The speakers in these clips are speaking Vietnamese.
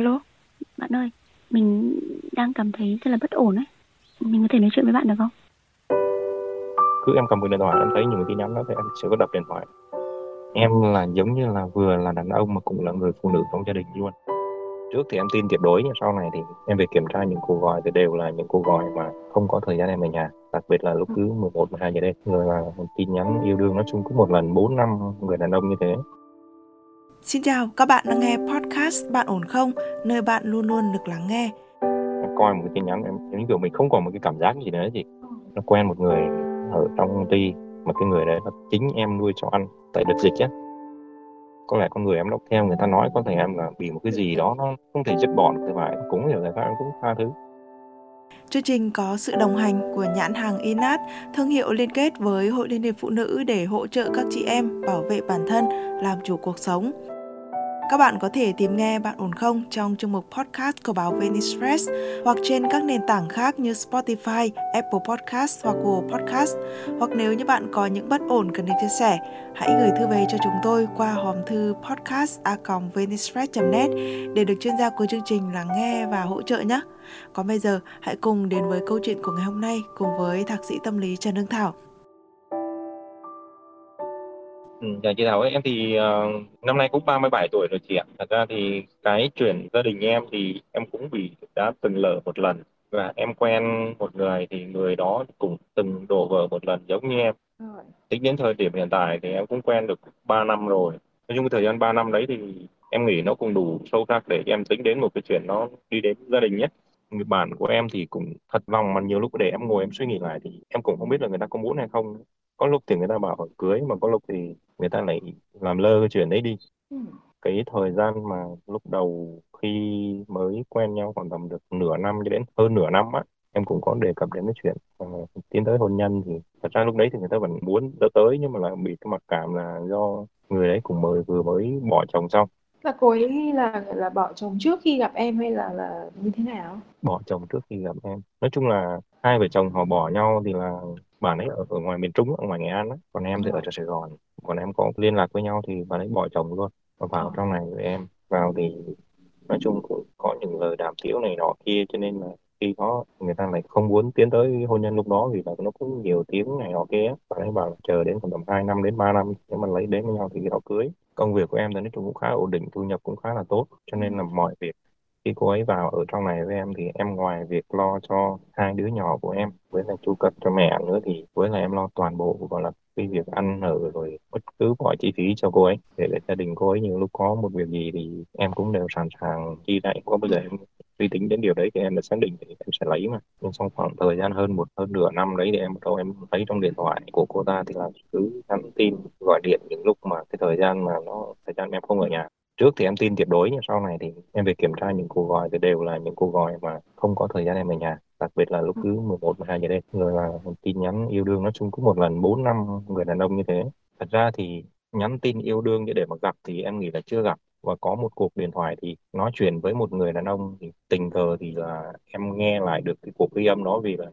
Alo, bạn ơi, mình đang cảm thấy rất là bất ổn ấy. Mình có thể nói chuyện với bạn được không? Cứ em cầm cái điện thoại, em thấy những tin nhắn đó thì em sẽ có đập điện thoại. Em là giống như là vừa là đàn ông mà cũng là người phụ nữ trong gia đình luôn. Trước thì em tin tuyệt đối, nhưng sau này thì em về kiểm tra những cuộc gọi thì đều là những cuộc gọi mà không có thời gian em ở nhà. Đặc biệt là lúc cứ 11, 12 giờ đêm, người là tin nhắn yêu đương nó chung cứ một lần 4-5 người đàn ông như thế. Xin chào, các bạn đang nghe podcast Bạn Ổn Không? Nơi bạn luôn luôn được lắng nghe. Em coi một cái tin nhắn, em kiểu mình không còn một cái cảm giác gì nữa gì. Nó quen một người ở trong công ty, mà cái người đấy là chính em nuôi cho ăn tại đợt dịch á. Có lẽ con người em đọc theo người ta nói, có thể em là bị một cái gì đó nó không thể dứt bỏ được, thì phải cũng hiểu người ta cũng tha thứ. Chương trình có sự đồng hành của nhãn hàng Inat, thương hiệu liên kết với Hội Liên hiệp Phụ nữ để hỗ trợ các chị em bảo vệ bản thân, làm chủ cuộc sống. Các bạn có thể tìm nghe Bạn Ổn Không trong chương mục podcast của báo Venice Press hoặc trên các nền tảng khác như Spotify, Apple Podcast hoặc Google Podcast. Hoặc nếu như bạn có những bất ổn cần được chia sẻ, hãy gửi thư về cho chúng tôi qua hòm thư podcast@venicepress.net để được chuyên gia của chương trình lắng nghe và hỗ trợ nhé. Còn bây giờ, hãy cùng đến với câu chuyện của ngày hôm nay cùng với thạc sĩ tâm lý Trần Hưng Thảo. Dạ chị Thảo ấy, em thì năm nay cũng 37 tuổi rồi chị ạ. Thật ra thì cái chuyện gia đình em thì em cũng bị đã từng lỡ một lần. Và em quen một người thì người đó cũng từng đổ vỡ một lần giống như em. Tính đến thời điểm hiện tại thì em cũng quen được 3 năm rồi. Nói chung thời gian 3 năm đấy thì em nghĩ nó cũng đủ sâu sắc để em tính đến một cái chuyện nó đi đến gia đình nhất. Người bạn của em thì cũng thật lòng mà nhiều lúc để em ngồi em suy nghĩ lại thì em cũng không biết là người ta có muốn hay không. Có lúc thì người ta bảo cưới, mà có lúc thì người ta lại làm lơ cái chuyện đấy đi. Cái thời gian mà lúc đầu khi mới quen nhau khoảng tầm được nửa năm cho đến hơn nửa năm á, em cũng có đề cập đến cái chuyện tiến tới hôn nhân. Thì thật ra lúc đấy thì người ta vẫn muốn tới, nhưng mà lại bị cái mặc cảm là do người đấy cũng vừa mới bỏ chồng xong. Là cô ấy là bỏ chồng trước khi gặp em hay là như thế nào? Bỏ chồng trước khi gặp em. Nói chung là hai vợ chồng họ bỏ nhau thì là bạn ấy ở ngoài miền Trung, ở ngoài Nghệ An á, còn em thì ở Sài Gòn. Còn em có liên lạc với nhau thì bạn ấy bỏ chồng luôn và vào trong này với em. Vào thì nói chung cũng có những lời đàm tiếu này nọ kia, cho nên là khi đó người ta lại không muốn tiến tới hôn nhân lúc đó vì là nó cũng nhiều tiếng này nọ kia. Bạn ấy bảo chờ đến khoảng tầm 2 năm đến 3 năm nếu mà lấy đến với nhau thì họ cưới. Công việc của em thì nói chung cũng khá ổn định, thu nhập cũng khá là tốt, cho nên là mọi việc khi cô ấy vào ở trong này với em thì em ngoài việc lo cho hai đứa nhỏ của em với là chu cấp cho mẹ nữa thì với là em lo toàn bộ gọi là cái việc ăn ở rồi bất cứ mọi chi phí cho cô ấy để gia đình cô ấy. Nhiều lúc có một việc gì thì em cũng đều sẵn sàng chi ra. Có bây giờ em suy tính đến điều đấy thì em đã xác định thì em sẽ lấy mà. Nhưng trong khoảng thời gian hơn nửa năm đấy thì em bắt đầu em thấy trong điện thoại của cô ta thì là cứ nhắn tin gọi điện những lúc mà cái thời gian mà nó thời gian em không ở nhà. Trước thì em tin tuyệt đối, nhưng sau này thì em về kiểm tra những cuộc gọi thì đều là những cuộc gọi mà không có thời gian em ở nhà. Đặc biệt là lúc cứ 11, 12 giờ đêm, người là tin nhắn yêu đương nói chung cứ một lần 4-5 người đàn ông như thế. Thật ra thì nhắn tin yêu đương để mà gặp thì em nghĩ là chưa gặp. Và có một cuộc điện thoại thì nói chuyện với một người đàn ông thì tình cờ thì là em nghe lại được cái cuộc ghi âm đó, vì là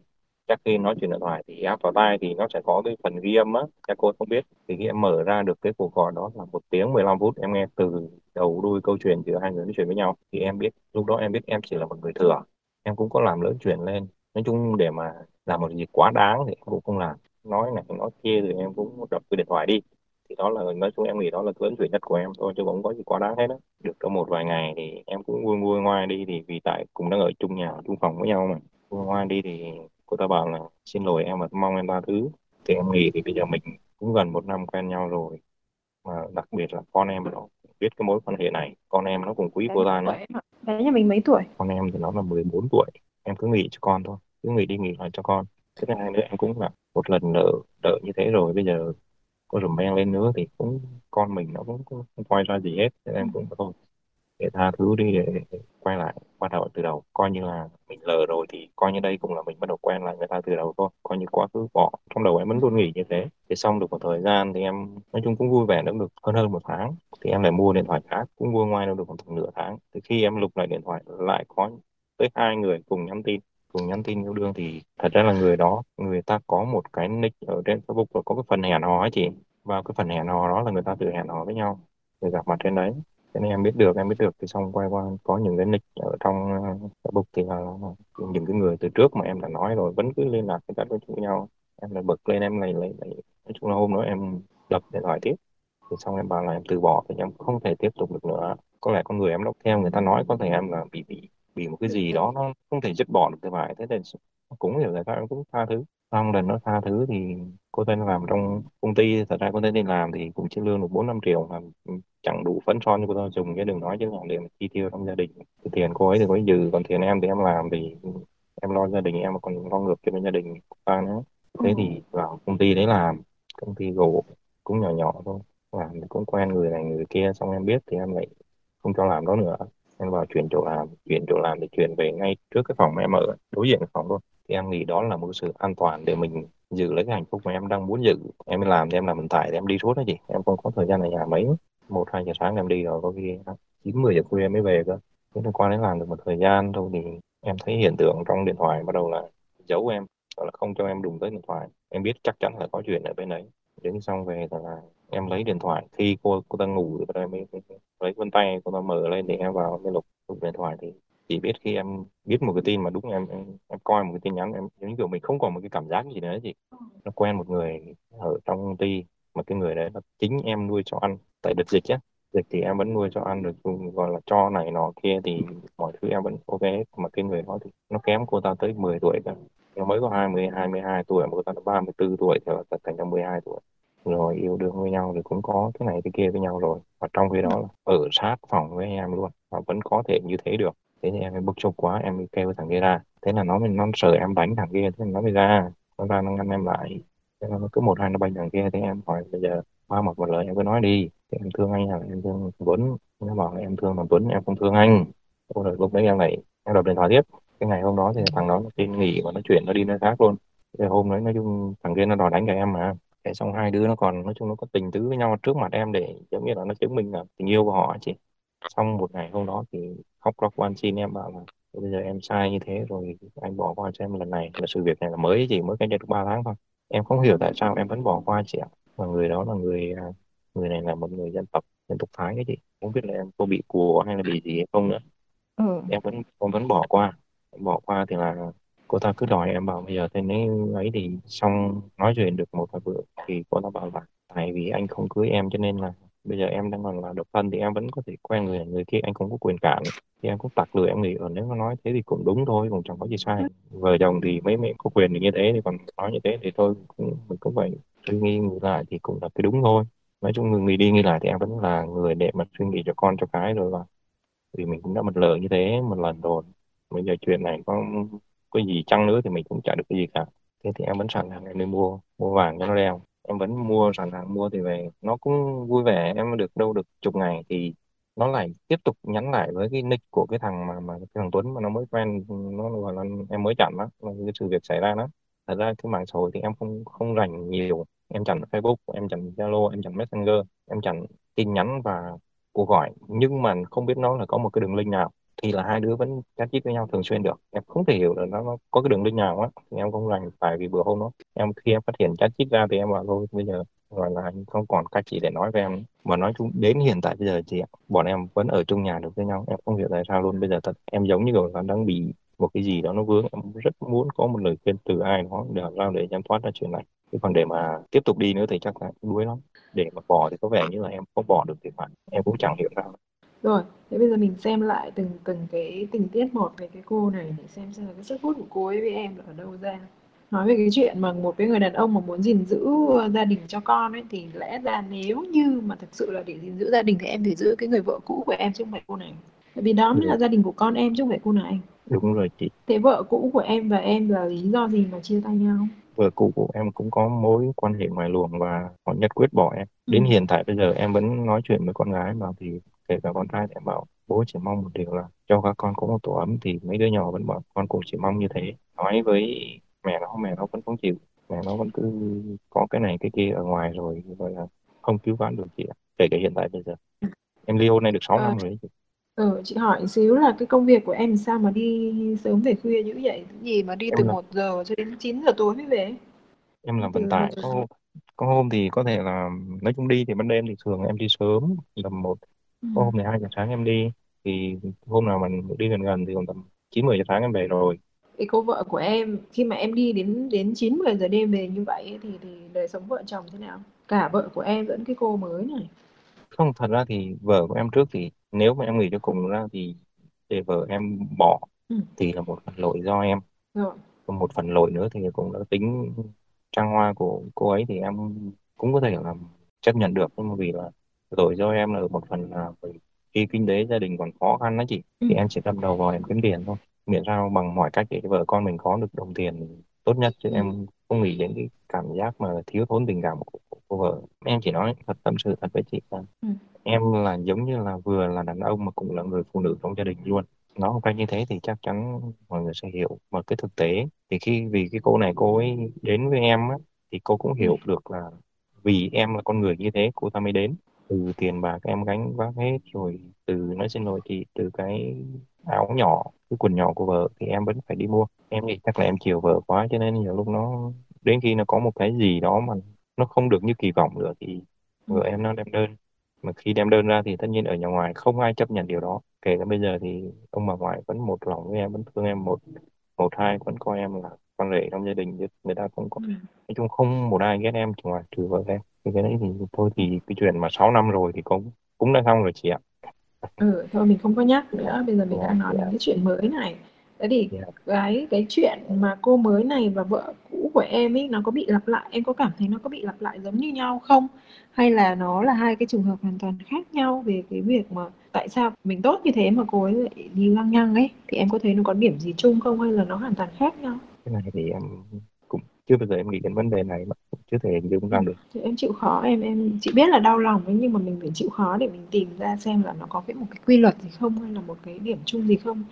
chắc khi nói chuyện điện thoại thì áp vào tai thì nó sẽ có cái phần ghi âm á, chắc cô không biết. Thì khi em mở ra được cái cuộc gọi đó là 1 tiếng 15 phút, em nghe từ đầu đuôi câu chuyện giữa hai người nói chuyện với nhau thì em biết lúc đó em biết em chỉ là một người thừa. Em cũng có làm lớn chuyện lên, nói chung để mà làm một gì quá đáng thì em cũng không làm, nói này nói kia rồi em cũng đập cái điện thoại đi. Thì đó là nói chung em nghĩ đó là cái lớn chuyện nhất của em thôi, chứ không có gì quá đáng hết á. Được trong một vài ngày thì em cũng nguôi ngoai đi, thì vì tại cũng đang ở chung nhà chung phòng với nhau mà nguôi ngoai đi thì cô ta bảo là xin lỗi em và mong em tha thứ. Thì em nghĩ thì bây giờ mình cũng gần 1 năm quen nhau rồi, mà đặc biệt là con em nó biết cái mối quan hệ này, con em nó cũng quý cô ta nữa. Bé nhà mình mấy tuổi? Con em thì nó là 14 tuổi. Em cứ nghĩ cho con thôi, cứ nghĩ đi nghĩ lại cho con. Thứ hai nữa em cũng là một lần đợi như thế rồi, bây giờ có rùm beng lên nữa thì cũng con mình nó cũng không coi ra gì hết. Thế em cũng thôi để tha thứ đi, để quay lại bắt đầu từ đầu, coi như là mình lờ rồi thì coi như đây cũng là mình bắt đầu quen lại người ta từ đầu thôi, coi như quá khứ bỏ trong đầu em vẫn luôn nghĩ như thế. Thì xong được một thời gian thì em nói chung cũng vui vẻ đã được hơn 1 tháng thì em lại mua điện thoại khác, cũng vui ngoài đâu được khoảng nửa tháng. Thì khi em lục lại điện thoại lại có tới 2 người cùng nhắn tin yêu đương. Thì thật ra là người ta có một cái nick ở trên Facebook và có cái phần hẹn hò ấy chị, vào cái phần hẹn hò đó là người ta tự hẹn hò với nhau để gặp mặt trên đấy. Cho nên em biết được thì xong quay qua có những cái nick ở trong Facebook thì là những cái người từ trước mà em đã nói rồi vẫn cứ liên lạc với các đối chủ nhau. Em lại bực lên, em lại nói chung là hôm đó em đập điện thoại tiếp. Thì xong em bảo là em từ bỏ thì em không thể tiếp tục được nữa. Có lẽ con người em đọc theo người ta nói, có thể em là bị một cái gì đó nó không thể dứt bỏ được từ vải. Thế nên cũng hiểu là các em cũng tha thứ. Xong lần nó tha thứ thì cô tên làm trong công ty, thật ra cô tên đi làm thì cũng chỉ lương được 4-5 triệu, làm chẳng đủ phấn son cho cô ta dùng, chứ đừng nói chứ làm để chi tiêu trong gia đình. Thì tiền cô ấy thì cô ấy dừ, còn tiền em thì em làm thì em lo gia đình, em còn lo ngược cho bên gia đình của ta nữa. Thế thì vào công ty đấy làm, công ty gỗ cũng nhỏ thôi, làm thì cũng quen người này người kia. Xong em biết thì em lại không cho làm đó nữa, em vào chuyển chỗ làm thì chuyển về ngay trước cái phòng em ở, đối diện cái phòng luôn. Thì em nghĩ đó là một sự an toàn để mình giữ lấy cái hạnh phúc mà em đang muốn giữ. Em làm thì em làm hiện tại thì em đi suốt đó chị, em không có thời gian ở nhà mấy, 1-2 giờ sáng em đi rồi có khi 9-10 giờ khuya mới về cơ. Thế nên qua đấy làm được một thời gian thôi thì em thấy hiện tượng trong điện thoại bắt đầu là giấu em, gọi là không cho em đụng tới điện thoại. Em biết chắc chắn là có chuyện ở bên đấy. Đến xong về thì là em lấy điện thoại, khi cô ta ngủ thì em lấy vân tay cô ta mở lên để em vào cái lục điện thoại. Thì chỉ biết khi em biết một cái tin mà đúng em coi một cái tin nhắn, em giống như kiểu mình không còn một cái cảm giác gì nữa chị. Nó quen một người ở trong công ty mà cái người đấy là chính em nuôi cho ăn tại đợt dịch á. Dịch thì em vẫn nuôi cho ăn được, gọi là cho này nọ kia thì mọi thứ em vẫn ok. Mà cái người đó thì nó kém cô ta tới 10 tuổi cơ. Nó mới có 22 tuổi mà cô ta đã 34 tuổi thì là thành ra 12 tuổi. Rồi yêu đương với nhau thì cũng có cái này cái kia với nhau rồi. Và trong khi đó là ở sát phòng với em luôn mà vẫn có thể như thế được. Thế nên em bức xúc quá, em kêu thằng kia ra. Thế là nó sợ em đánh thằng kia, thế nó mới ra. Nó ra nó ngăn em lại. Thế nó cứ 1-2 nó banh thằng kia. Thế em hỏi bây giờ qua một lời em cứ nói đi. Thế em thương anh, em thương Tuấn. Nó bảo là em thương thằng Tuấn, em không thương anh. Rồi lúc đấy em lại đọc điện thoại tiếp. Cái ngày hôm đó thì thằng đó nó xin nghỉ và nó chuyển nó đi nơi khác luôn. Thế hôm đấy nói chung thằng kia nó đòi đánh cả em mà. Thế xong hai đứa nó còn nói chung nó có tình tứ với nhau trước mặt em để giống như là nó chứng minh là tình yêu của họ chị. Xong một ngày hôm đó thì khóc lóc van xin em bảo là bây giờ em sai như thế rồi, anh bỏ qua cho em lần này. Là sự việc này là mới chị, mới cách đây được 3 tháng thôi. Em không hiểu tại sao em vẫn bỏ qua chị ạ. Mà người đó là người này là một người dân tộc Thái cái chị. Không biết là em có bị cùa hay là bị gì hay không nữa. Em vẫn bỏ qua. Bỏ qua thì là cô ta cứ đòi em bảo bây giờ thế nên ấy thì xong nói chuyện được một vài bữa thì cô ta bảo là tại vì anh không cưới em cho nên là bây giờ em đang còn là độc thân thì em vẫn có thể quen người kia, anh không có quyền cản. Thì em cũng tặc lưỡi, em nghĩ nếu nó nói thế thì cũng đúng thôi, cũng chẳng có gì sai. Vợ chồng thì mấy có quyền như thế, thì còn nói như thế thì thôi mình cũng phải suy nghĩ ngược lại thì cũng là cái đúng thôi. Nói chung người đi nghĩ lại thì em vẫn là người để mà suy nghĩ cho con cho cái rồi, mà vì mình cũng đã một lời như thế một lần rồi. Bây giờ chuyện này có gì chăng nữa thì mình cũng chả được cái gì cả. Thế thì em vẫn sẵn sàng em đi mua vàng cho nó đeo. Em vẫn sẵn sàng mua thì về nó cũng vui vẻ. Em được đâu được chục ngày thì nó lại tiếp tục nhắn lại với cái nick của cái thằng mà cái thằng Tuấn mà nó mới quen, nó gọi là em mới chặn đó, là cái sự việc xảy ra đó. Thật ra cái mạng xã hội thì em không rảnh nhiều. Em chặn Facebook, em chặn Zalo, em chặn Messenger, em chặn tin nhắn và cuộc gọi, nhưng mà không biết nó là có một cái đường link nào thì là hai đứa vẫn chat chít với nhau thường xuyên được. Em không thể hiểu được nó có cái đường link nào á, thì em không rành. Tại vì bữa hôm đó khi em phát hiện chat chít ra thì em bảo thôi bây giờ gọi là anh không còn cách gì để nói với em. Mà nói chung đến hiện tại bây giờ thì bọn em vẫn ở chung nhà được với nhau. Em không hiểu tại sao luôn. Bây giờ thật em giống như kiểu là đang bị một cái gì đó nó vướng. Em rất muốn có một lời khuyên từ ai đó để làm sao để em thoát ra chuyện này. Chứ còn để mà tiếp tục đi nữa thì chắc là đuối lắm. Để mà bỏ thì có vẻ như là em không bỏ được thì phải. Em cũng chẳng hiểu sao. Rồi, thế bây giờ mình xem lại từng cái tình tiết một về cái cô này để xem là cái sức hút của cô ấy với em là ở đâu ra. Nói về cái chuyện mà một cái người đàn ông mà muốn gìn giữ gia đình cho con ấy, thì lẽ ra nếu như mà thực sự là để gìn giữ gia đình thì em phải giữ cái người vợ cũ của em chứ không phải cô này. Tại vì đó mới là gia đình của con em chứ không phải cô này. Đúng rồi chị. Thế vợ cũ của em và em là lý do gì mà chia tay nhau? Vợ cũ của em cũng có mối quan hệ ngoài luồng và họ nhất quyết bỏ em. Đến hiện tại bây giờ em vẫn nói chuyện với con gái mà thì kể cả con trai thì em bảo bố chỉ mong một điều là cho các con có một tổ ấm, thì mấy đứa nhỏ vẫn bảo con cũng chỉ mong như thế. Nói với mẹ nó vẫn không chịu, mẹ nó vẫn cứ có cái này cái kia ở ngoài rồi, gọi là không cứu vãn được chị ạ. Kể cả hiện tại bây giờ em ly hôn này được 6 năm rồi đấy chị. Chị hỏi xíu là cái công việc của em sao mà đi sớm về khuya dữ vậy? Cái gì mà đi từ 1 giờ cho đến 9 giờ tối mới về? Em làm vận tải, có hôm thì có thể là nói chung đi thì ban đêm thì thường em đi sớm, tầm 1 Ừ. Có hôm 12 giờ sáng em đi, thì hôm nào mình đi gần gần thì còn tầm 9-10 giờ sáng em về rồi. Cái cô vợ của em khi mà em đi đến 9-10 giờ đêm về như vậy thì đời sống vợ chồng thế nào? Cả vợ của em lẫn cái cô mới này. Không, thật ra thì vợ của em trước thì nếu mà em nghĩ cho cùng ra thì để vợ em bỏ thì là một phần lỗi do em. Rồi. Còn một phần lỗi nữa thì cũng là tính trang hoa của cô ấy thì em cũng có thể là chấp nhận được, nhưng mà vì là lỗi do em là một phần là khi kinh tế gia đình còn khó khăn đó chị, thì em sẽ đâm đầu vào em kiếm tiền thôi, miễn sao bằng mọi cách để vợ con mình có được đồng tiền tốt nhất, chứ em không nghĩ đến cái cảm giác mà thiếu thốn tình cảm của cô vợ. Em chỉ nói thật tâm sự thật với chị là em là giống như là vừa là đàn ông mà cũng là người phụ nữ trong gia đình luôn. Nó không phải như thế thì chắc chắn mọi người sẽ hiểu. Mà cái thực tế thì khi vì cái cô này cô ấy đến với em á, thì cô cũng hiểu được là vì em là con người như thế cô ta mới đến. Từ tiền bạc em gánh vác hết rồi, từ nói xin lỗi thì từ cái áo nhỏ, cái quần nhỏ của vợ thì em vẫn phải đi mua. Em nghĩ chắc là em chiều vợ quá, cho nên nhiều lúc nó đến khi nó có một cái gì đó mà nó không được như kỳ vọng nữa thì vợ em nó đem đơn. Mà khi đem đơn ra thì tất nhiên ở nhà ngoài không ai chấp nhận điều đó. Kể cả bây giờ thì ông bà ngoại vẫn một lòng với em, vẫn thương em một hai, vẫn coi em là con rể trong gia đình, người ta cũng có. Nói chung không một ai ghét em ngoài trừ vợ em. Thì cái đấy thì thôi thì cái chuyện mà 6 năm rồi thì cũng đã xong rồi chị ạ. Thôi mình không có nhắc nữa, bây giờ mình đang nói đến cái chuyện mới này. Thế thì cái chuyện mà cô mới này và vợ cũ của em ấy nó có bị lặp lại, em có cảm thấy nó có bị lặp lại giống như nhau không? Hay là nó là hai cái trường hợp hoàn toàn khác nhau về cái việc mà tại sao mình tốt như thế mà cô ấy lại đi lăng nhăng ấy? Thì em có thấy nó có điểm gì chung không hay là nó hoàn toàn khác nhau? Cái này thì em cũng chưa bao giờ em nghĩ đến vấn đề này mà chưa thể hình dung ra được. Thì em chịu khó, em chỉ biết là đau lòng ấy, nhưng mà mình phải chịu khó để mình tìm ra xem là nó có một cái quy luật gì không hay là một cái điểm chung gì không.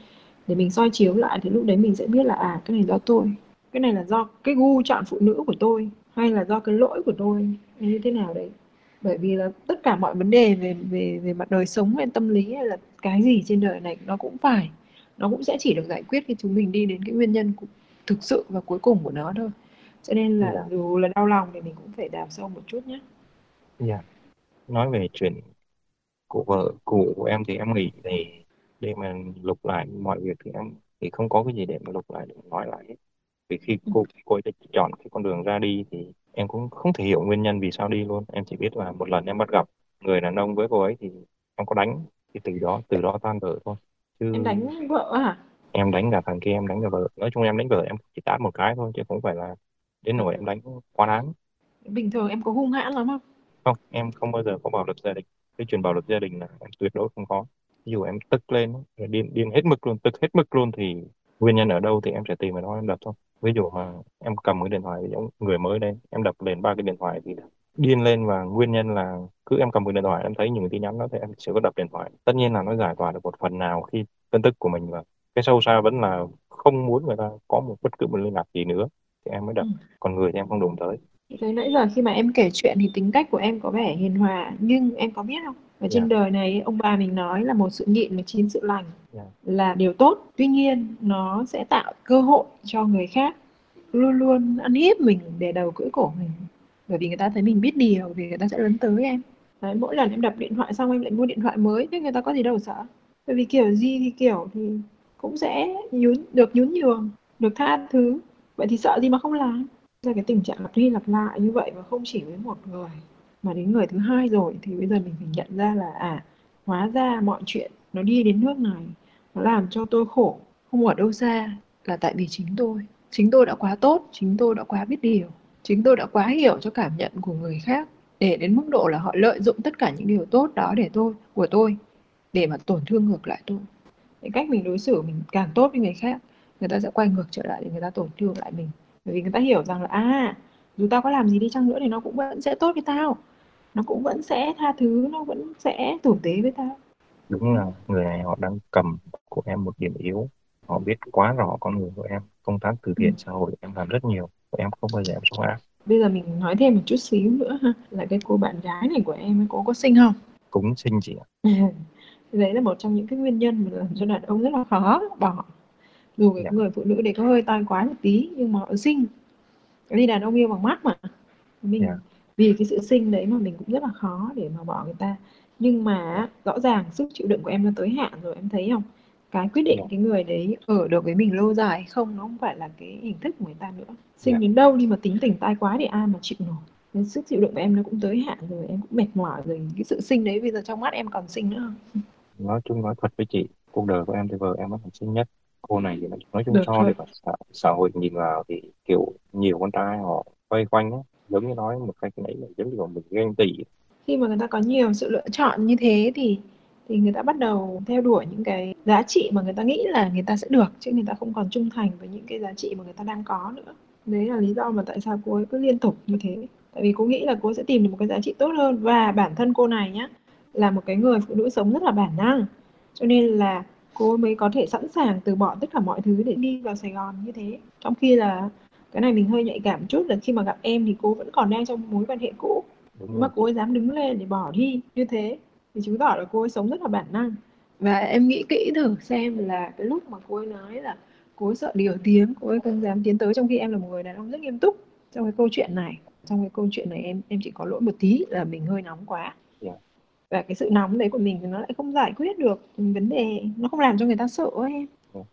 Để mình soi chiếu lại thì lúc đấy mình sẽ biết là cái này do tôi, cái này là do cái gu chọn phụ nữ của tôi, hay là do cái lỗi của tôi như thế nào đấy. Bởi vì là tất cả mọi vấn đề về mặt đời sống, về tâm lý hay là cái gì trên đời này nó cũng sẽ chỉ được giải quyết khi chúng mình đi đến cái nguyên nhân thực sự và cuối cùng của nó thôi. Cho nên là dù là đau lòng thì mình cũng phải đào sâu một chút nhé. Nói về chuyện của vợ cũ của em thì em nghĩ để mà lục lại mọi việc thì em thì không có cái gì để mà lục lại, để nói lại hết. Vì khi cô ấy đã chọn cái con đường ra đi thì em cũng không thể hiểu nguyên nhân vì sao đi luôn. Em chỉ biết là một lần em bắt gặp người đàn ông với cô ấy thì em có đánh, thì từ đó tan vỡ thôi. Chứ em đánh vợ hả? Em đánh cả thằng kia, em đánh cả vợ. Nói chung em đánh vợ em chỉ tát một cái thôi chứ không phải là đến nỗi em đánh quá đáng. Bình thường em có hung hãn lắm không? Không, em không bao giờ có bạo lực gia đình. Cái chuyện bạo lực gia đình là em tuyệt đối không có. Dù em tức lên, điên hết mức luôn, tức hết mức luôn thì nguyên nhân ở đâu thì em sẽ tìm ở đó em đập thôi. Ví dụ mà em cầm cái điện thoại giống người mới đây, em đập lên 3 cái điện thoại thì điên lên, và nguyên nhân là cứ em cầm cái điện thoại em thấy những tin nhắn đó thì em sẽ có đập điện thoại. Tất nhiên là nó giải tỏa được một phần nào khi cơn tức của mình, và cái sâu xa vẫn là không muốn người ta có một bất cứ một liên lạc gì nữa thì em mới đập. Còn người thì em không đụng tới. Thế nãy giờ khi mà em kể chuyện thì tính cách của em có vẻ hiền hòa, nhưng em có biết không? Ở trên đời này ông bà mình nói là 1 sự nhịn là 9 sự lành, là điều tốt. Tuy nhiên nó sẽ tạo cơ hội cho người khác luôn luôn ăn hiếp mình, để đầu cưỡi cổ mình. Bởi vì người ta thấy mình biết điều thì người ta sẽ lấn tới em. Đấy, mỗi lần em đập điện thoại xong em lại mua điện thoại mới, thế người ta có gì đâu sợ. Bởi vì kiểu gì thì cũng sẽ được nhún nhường, được tha thứ. Vậy thì sợ gì mà không làm. Ra cái tình trạng lặp đi lặp lại như vậy, và không chỉ với một người mà đến người thứ 2 rồi, thì bây giờ mình phải nhận ra là hóa ra mọi chuyện nó đi đến nước này, nó làm cho tôi khổ không ở đâu xa là tại vì chính tôi đã quá tốt, chính tôi đã quá biết điều, chính tôi đã quá hiểu cho cảm nhận của người khác, để đến mức độ là họ lợi dụng tất cả những điều tốt đó của tôi để mà tổn thương ngược lại tôi. Cái cách mình đối xử mình càng tốt với người khác, người ta sẽ quay ngược trở lại để người ta tổn thương lại mình. Bởi vì người ta hiểu rằng là dù tao có làm gì đi chăng nữa thì nó cũng vẫn sẽ tốt với tao, nó cũng vẫn sẽ tha thứ, nó vẫn sẽ tử tế với tao. Đúng là người này họ đang cầm của em một điểm yếu. Họ biết quá rõ con người của em. Công tác từ thiện xã hội em làm rất nhiều, em không bao giờ em sống ác. Bây giờ mình nói thêm một chút xíu nữa ha, là cái cô bạn gái này của em, cô có sinh không? Cũng sinh chị ạ. Đấy là một trong những cái nguyên nhân mà làm cho đàn ông rất là khó bỏ. Dù cái người phụ nữ đấy có hơi tai quái một tí, nhưng mà họ sinh. Đi đàn ông yêu bằng mắt mà mình, vì cái sự sinh đấy mà mình cũng rất là khó để mà bỏ người ta. Nhưng mà rõ ràng sức chịu đựng của em nó tới hạn rồi, em thấy không? Cái quyết định cái người đấy ở được với mình lâu dài không, nó không phải là cái hình thức của người ta nữa. Sinh đến đâu đi mà tính tỉnh tai quá thì ai mà chịu nổi. Nên sức chịu đựng của em nó cũng tới hạn rồi, em cũng mệt mỏi rồi. Cái sự sinh đấy bây giờ trong mắt em còn sinh nữa không? Nói chung nói thật với chị, cuộc đời của em thì vợ em vẫn còn sinh nhất. Cô này thì nói chung so thì xã hội nhìn vào thì kiểu nhiều con trai họ quay quanh á, giống như nói một cách nãy là giống như mình ghen tị. Khi mà người ta có nhiều sự lựa chọn như thế thì người ta bắt đầu theo đuổi những cái giá trị mà người ta nghĩ là người ta sẽ được, chứ người ta không còn trung thành với những cái giá trị mà người ta đang có nữa. Đấy là lý do mà tại sao cô ấy cứ liên tục như thế. Tại vì cô nghĩ là cô sẽ tìm được một cái giá trị tốt hơn. Và bản thân cô này nhá, là một cái người phụ nữ sống rất là bản năng, cho nên là cô mới có thể sẵn sàng từ bỏ tất cả mọi thứ để đi vào Sài Gòn như thế. Trong khi là cái này mình hơi nhạy cảm chút, là khi mà gặp em thì cô vẫn còn đang trong mối quan hệ cũ, mà cô ấy dám đứng lên để bỏ đi như thế thì chứng tỏ là cô ấy sống rất là bản năng. Và em nghĩ kỹ thử xem là cái lúc mà cô ấy nói là cô ấy sợ điều tiếng, cô ấy không dám tiến tới, trong khi em là một người đàn ông rất nghiêm túc. Trong cái câu chuyện này, em chỉ có lỗi một tí là mình hơi nóng quá. Và cái sự nóng đấy của mình thì nó lại không giải quyết được vấn đề, nó không làm cho người ta sợ em.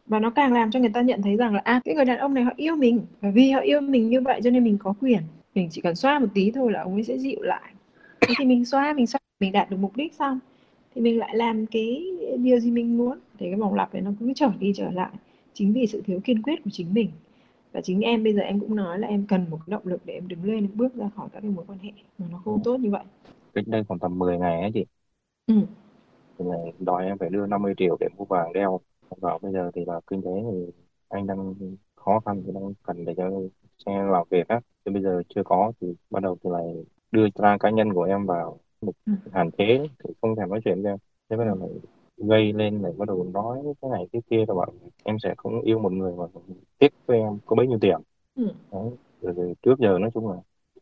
Và nó càng làm cho người ta nhận thấy rằng là cái người đàn ông này họ yêu mình, và vì họ yêu mình như vậy cho nên mình có quyền, mình chỉ cần xoa một tí thôi là ông ấy sẽ dịu lại. Thế thì mình xoa, mình đạt được mục đích xong thì mình lại làm cái điều gì mình muốn. Thế cái vòng lặp này nó cứ trở đi trở lại, chính vì sự thiếu kiên quyết của chính mình. Và chính em bây giờ em cũng nói là em cần một cái động lực để em đứng lên, em bước ra khỏi các cái mối quan hệ mà nó không tốt như vậy. Cách đây khoảng tầm 10 ngày ấy chị, đòi em phải đưa 50 triệu để mua vàng đeo. Và bây giờ thì là kinh tế thì anh đang khó khăn, thì đang cần để cho xe làm việc á, thì bây giờ chưa có, thì bắt đầu từ này đưa ra cá nhân của em vào một hạn chế, thì không thèm nói chuyện ra. Thế bắt đầu lại gây lên, lại bắt đầu nói cái này cái kia, rồi bảo em sẽ không yêu một người mà tiếc với em có bấy nhiêu tiền. Đấy. Rồi trước giờ nói chung là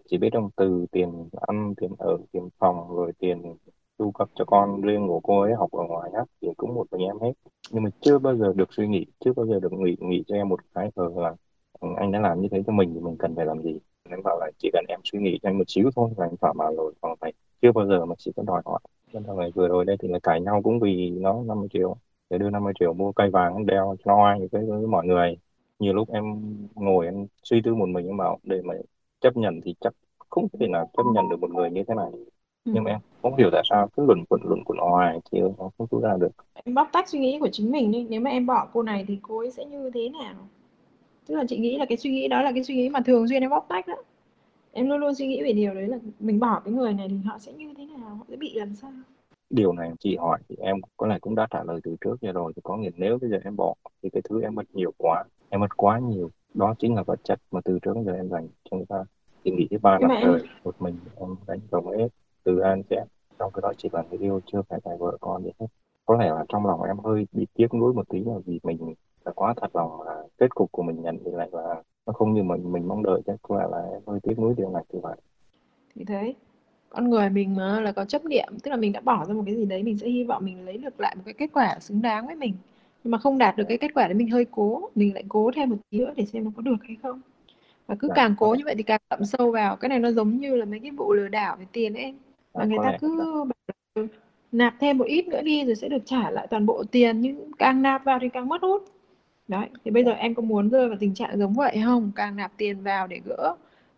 chỉ biết trong từ tiền ăn, tiền ở, tiền phòng, rồi tiền chu cấp cho con riêng của cô ấy học ở ngoài á, thì cũng một mình em hết. Nhưng mà chưa bao giờ được suy nghĩ, chưa bao giờ được nghĩ cho em một cái là anh đã làm như thế cho mình thì mình cần phải làm gì. Anh bảo là chỉ cần em suy nghĩ cho anh một xíu thôi là anh thỏa mãn rồi, còn phải chưa bao giờ mà chị có đòi hỏi. Nên là vừa rồi đây thì là cãi nhau cũng vì nó 50 triệu, để đưa 50 triệu mua cây vàng đeo cho ai với mọi người. Nhiều lúc em ngồi em suy tư một mình, em bảo để mà chấp nhận thì chắc không thể nào chấp nhận được một người như thế này. Nhưng mà em không hiểu tại sao cứ luận của ngoài thì nó không rút ra được. Em bóc tách suy nghĩ của chính mình đi, nếu mà em bỏ cô này thì cô ấy sẽ như thế nào? Tức là chị nghĩ là cái suy nghĩ đó là cái suy nghĩ mà thường xuyên em bóc tách đó. Em luôn luôn suy nghĩ về điều đấy là mình bỏ cái người này thì họ sẽ như thế nào, họ sẽ bị làm sao. Điều này chị hỏi thì em có lẽ cũng đã trả lời từ trước giờ rồi. Thì có nghĩa nếu bây giờ em bỏ thì cái thứ em mất nhiều quá, em mất quá nhiều. Đó chính là vật chất mà từ trước giờ em dành cho người ta. Chị nghĩ 3 năm rồi, một mình em đánh đồng hết từ an sẽ. Trong cái đó chỉ là người yêu, chưa phải là vợ con gì hết. Có lẽ là trong lòng em hơi bị tiếc nuối một tí là vì mình là quá thật lòng, là kết cục của mình nhận thì lại là nó không như mình mong đợi, chắc có lẽ là em hơi tiếc nuối điều này thì vậy. Thì thế, con người mình mà là có chấp niệm, tức là mình đã bỏ ra một cái gì đấy, mình sẽ hy vọng mình lấy được lại một cái kết quả xứng đáng với mình. Nhưng mà không đạt được cái kết quả đấy, mình hơi cố, mình lại cố thêm một tí nữa để xem nó có được hay không. Và cứ càng cố như vậy thì càng đậm sâu vào. Cái này nó giống như là mấy cái vụ lừa đảo về tiền ấy. Và người ta cứ bảo nạp thêm một ít nữa đi rồi sẽ được trả lại toàn bộ tiền, nhưng càng nạp vào thì càng mất hút. Đấy, thì bây giờ em có muốn rơi vào tình trạng giống vậy không? Càng nạp tiền vào để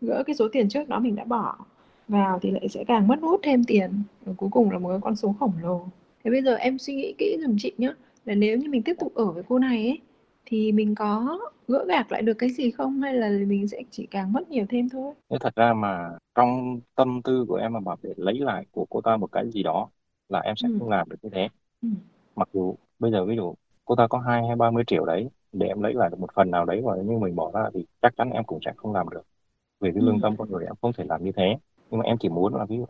gỡ cái số tiền trước đó mình đã bỏ vào thì lại sẽ càng mất hút thêm tiền. Và cuối cùng là một cái con số khổng lồ. Thế bây giờ em suy nghĩ kỹ dùm chị nhé, là nếu như mình tiếp tục ở với cô này ấy, thì mình có gỡ gạc lại được cái gì không, hay là mình sẽ chỉ càng mất nhiều thêm thôi? Nếu thật ra mà trong tâm tư của em mà bảo để lấy lại của cô ta một cái gì đó là em sẽ không làm được như thế. Mặc dù bây giờ ví dụ cô ta có 2 hay 30 triệu đấy để em lấy lại được một phần nào đấy rồi, nhưng mình bỏ ra thì chắc chắn em cũng sẽ không làm được. Vì cái lương tâm con người em không thể làm như thế. Nhưng mà em chỉ muốn là ví dụ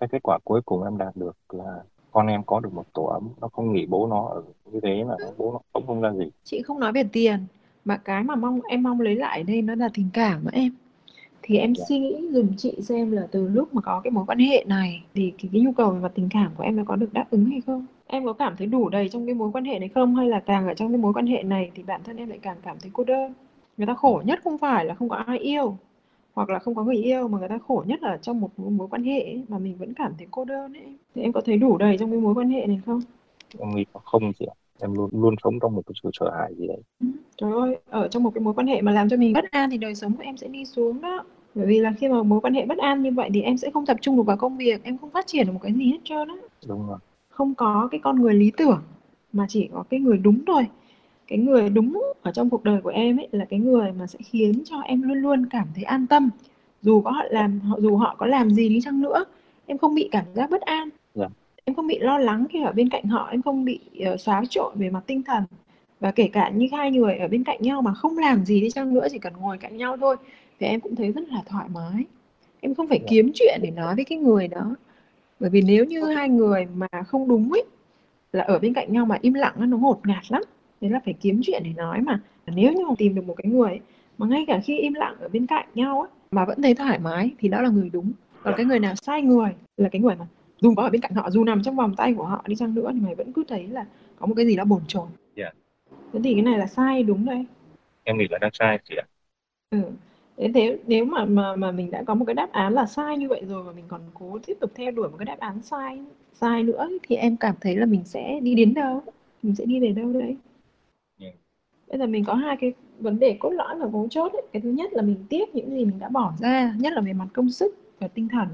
cái kết quả cuối cùng em đạt được là con em có được một tổ ấm, nó không nghĩ bố nó ở như thế mà bố nó cũng không ra gì. Chị không nói về tiền, mà cái mà em mong lấy lại đây nó là tình cảm của em. Thì em suy nghĩ dùm chị xem là từ lúc mà có cái mối quan hệ này thì cái nhu cầu về mặt tình cảm của em nó có được đáp ứng hay không? Em có cảm thấy đủ đầy trong cái mối quan hệ này không? Hay là càng ở trong cái mối quan hệ này thì bản thân em lại càng cảm thấy cô đơn? Người ta khổ nhất không phải là không có ai yêu, hoặc là không có người yêu mà người ta khổ nhất là trong một mối quan hệ ấy, mà mình vẫn cảm thấy cô đơn ấy. Thì em có thấy đủ đầy trong cái mối quan hệ này không? Em nghĩ không chị ạ. Em luôn sống trong một cái sự sợ hãi gì đấy. Trời ơi, ở trong một cái mối quan hệ mà làm cho mình bất an thì đời sống của em sẽ đi xuống đó. Bởi vì là khi mà mối quan hệ bất an như vậy thì em sẽ không tập trung được vào công việc, em không phát triển được một cái gì hết trơn á. Đúng rồi. Không có cái con người lý tưởng mà chỉ có cái người đúng thôi. Cái người đúng ở trong cuộc đời của em ấy là cái người mà sẽ khiến cho em luôn luôn cảm thấy an tâm. Dù họ có làm gì đi chăng nữa, em không bị cảm giác bất an. Dạ. Em không bị lo lắng khi ở bên cạnh họ, em không bị xáo trộn về mặt tinh thần. Và kể cả như hai người ở bên cạnh nhau mà không làm gì đi chăng nữa, chỉ cần ngồi cạnh nhau thôi thì em cũng thấy rất là thoải mái. Em không phải kiếm chuyện để nói với cái người đó. Bởi vì nếu như hai người mà không đúng ấy, là ở bên cạnh nhau mà im lặng nó ngột ngạt lắm. Đấy là phải kiếm chuyện để nói mà. Nếu như mà tìm được một cái người ấy, mà ngay cả khi im lặng ở bên cạnh nhau ấy, mà vẫn thấy thoải mái thì đó là người đúng. Còn cái người nào sai người là cái người mà dù có ở bên cạnh họ, dù nằm trong vòng tay của họ đi chăng nữa thì mày vẫn cứ thấy là có một cái gì đó bồn chồn. Yeah. Thế thì cái này là sai đúng đây. Em nghĩ là đang sai chị ạ. Ừ. Thế nếu mà mình đã có một cái đáp án là sai như vậy rồi mà mình còn cố tiếp tục theo đuổi một cái đáp án sai nữa thì em cảm thấy là mình sẽ đi đến đâu? Mình sẽ đi về đâu đấy? Bây giờ mình có hai cái vấn đề cốt lõi và mấu chốt ấy. Cái thứ nhất là mình tiếc những gì mình đã bỏ ra, nhất là về mặt công sức và tinh thần.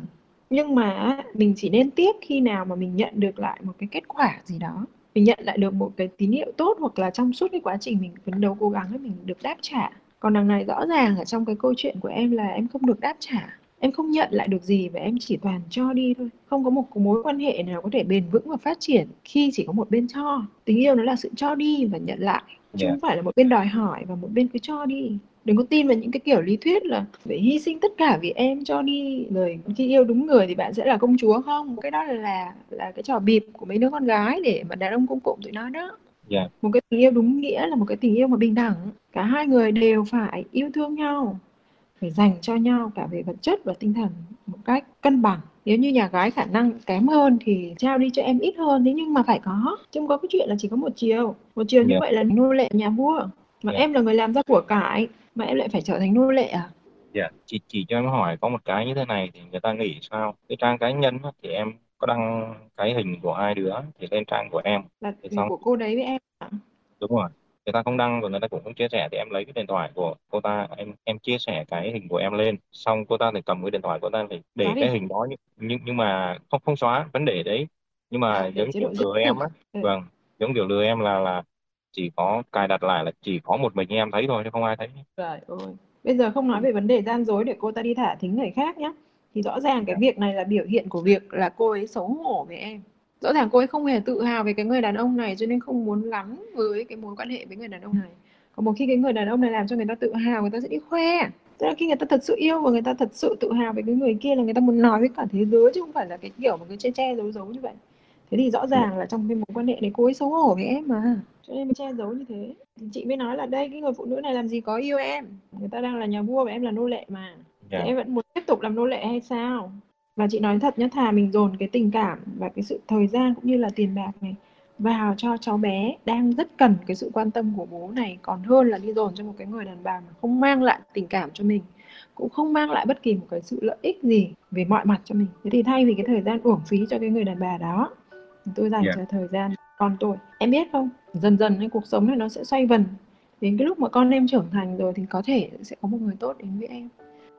Nhưng mà mình chỉ nên tiếc khi nào mà mình nhận được lại một cái kết quả gì đó, mình nhận lại được một cái tín hiệu tốt, hoặc là trong suốt cái quá trình mình phấn đấu cố gắng mình được đáp trả. Còn đằng này rõ ràng ở trong cái câu chuyện của em là em không được đáp trả, em không nhận lại được gì và em chỉ toàn cho đi thôi. Không có một mối quan hệ nào có thể bền vững và phát triển khi chỉ có một bên cho. Tình yêu nó là sự cho đi và nhận lại, chứ không phải là một bên đòi hỏi và một bên cứ cho đi. Đừng có tin vào những cái kiểu lý thuyết là phải hy sinh tất cả vì em cho đi, rồi khi yêu đúng người thì bạn sẽ là công chúa. Không, cái đó là cái trò bịp của mấy đứa con gái để mà đàn ông công cụm tụi nó đó. Yeah. Một cái tình yêu đúng nghĩa là một cái tình yêu mà bình đẳng, cả hai người đều phải yêu thương nhau, phải dành cho nhau cả về vật chất và tinh thần một cách cân bằng. Nếu như nhà gái khả năng kém hơn thì trao đi cho em ít hơn, thế nhưng mà phải có, chứ không có cái chuyện là chỉ có một chiều. Yeah. Như vậy là nô lệ nhà vua mà. Yeah. Em là người làm ra của cải mà em lại phải trở thành nô lệ à? Dạ, yeah. Chị cho em hỏi có một cái như thế này thì người ta nghĩ sao? Cái trang cá nhân thì em có đăng cái hình của hai đứa thì lên trang của em là thì xong... của cô đấy với em ạ. Đúng rồi, người ta không đăng và người ta cũng không chia sẻ, thì em lấy cái điện thoại của cô ta, em chia sẻ cái hình của em lên, xong cô ta thì cầm cái điện thoại của cô ta thì để cái hình đó, nhưng mà không xóa vấn đề đấy, nhưng mà giống kiểu lừa em á. Vâng, giống kiểu lừa em là chỉ có cài đặt lại là chỉ có một mình em thấy thôi chứ không ai thấy. Trời ơi, bây giờ không nói về vấn đề gian dối để cô ta đi thả thính người khác nhé, thì rõ ràng cái việc này là biểu hiện của việc là cô ấy xấu hổ với em. Rõ ràng cô ấy không hề tự hào về cái người đàn ông này, cho nên không muốn gắn với cái mối quan hệ với người đàn ông này. Còn một khi cái người đàn ông này làm cho người ta tự hào, người ta sẽ đi khoe. Tức là khi người ta thật sự yêu và người ta thật sự tự hào về cái người kia là người ta muốn nói với cả thế giới, chứ không phải là cái kiểu mà cứ che giấu giấu như vậy. Thế thì rõ ràng là trong cái mối quan hệ này cô ấy xấu hổ với em mà, cho nên mới che giấu như thế. Thì chị mới nói là đây, cái người phụ nữ này làm gì có yêu em, người ta đang là nhà vua và em là nô lệ mà. Yeah. Thì em vẫn muốn tiếp tục làm nô lệ hay sao? Và chị nói thật nhá, thà mình dồn cái tình cảm và cái sự thời gian cũng như là tiền bạc này vào cho cháu bé đang rất cần cái sự quan tâm của bố này, còn hơn là đi dồn cho một cái người đàn bà mà không mang lại tình cảm cho mình, cũng không mang lại bất kỳ một cái sự lợi ích gì về mọi mặt cho mình. Thế thì thay vì cái thời gian uổng phí cho cái người đàn bà đó, tôi dành cho thời gian con tôi. Em biết không, dần dần cái cuộc sống này nó sẽ xoay vần. Đến cái lúc mà con em trưởng thành rồi thì có thể sẽ có một người tốt đến với em.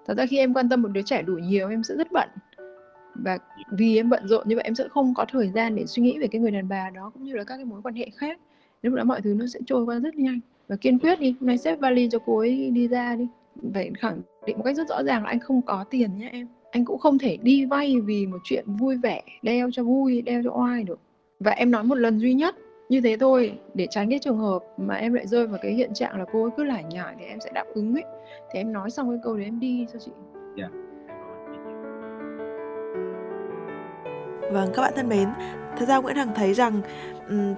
Thật ra khi em quan tâm một đứa trẻ đủ nhiều, em sẽ rất bận. Và vì em bận rộn như vậy, em sẽ không có thời gian để suy nghĩ về cái người đàn bà đó, cũng như là các cái mối quan hệ khác. Lúc đó mọi thứ nó sẽ trôi qua rất nhanh. Và kiên quyết đi, hôm nay xếp vali cho cô ấy đi ra đi. Vậy khẳng định một cách rất rõ ràng là anh không có tiền nhé em. Anh cũng không thể đi vay vì một chuyện vui vẻ, đeo cho vui, đeo cho oai được. Và em nói một lần duy nhất như thế thôi, để tránh cái trường hợp mà em lại rơi vào cái hiện trạng là cô ấy cứ lải nhải thì em sẽ đáp ứng ấy. Thì em nói xong cái câu đấy em đi cho chị. Dạ. Vâng, các bạn thân mến, thật ra Nguyễn Hằng thấy rằng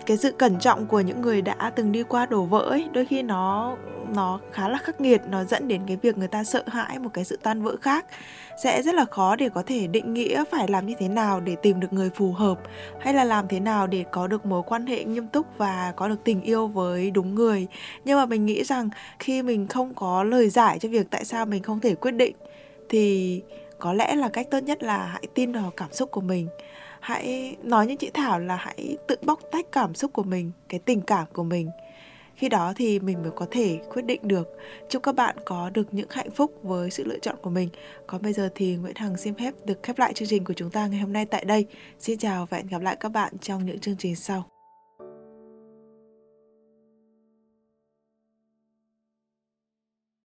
cái sự cẩn trọng của những người đã từng đi qua đổ vỡ ấy, đôi khi nó khá là khắc nghiệt, nó dẫn đến cái việc người ta sợ hãi một cái sự tan vỡ khác. Sẽ rất là khó để có thể định nghĩa phải làm như thế nào để tìm được người phù hợp, hay là làm thế nào để có được mối quan hệ nghiêm túc và có được tình yêu với đúng người. Nhưng mà mình nghĩ rằng khi mình không có lời giải cho việc tại sao mình không thể quyết định thì có lẽ là cách tốt nhất là hãy tin vào cảm xúc của mình. Hãy nói như chị Thảo là hãy tự bóc tách cảm xúc của mình, cái tình cảm của mình. Khi đó thì mình mới có thể quyết định được. Chúc các bạn có được những hạnh phúc với sự lựa chọn của mình. Còn bây giờ thì Nguyễn Hằng xin phép được khép lại chương trình của chúng ta ngày hôm nay tại đây. Xin chào và hẹn gặp lại các bạn trong những chương trình sau.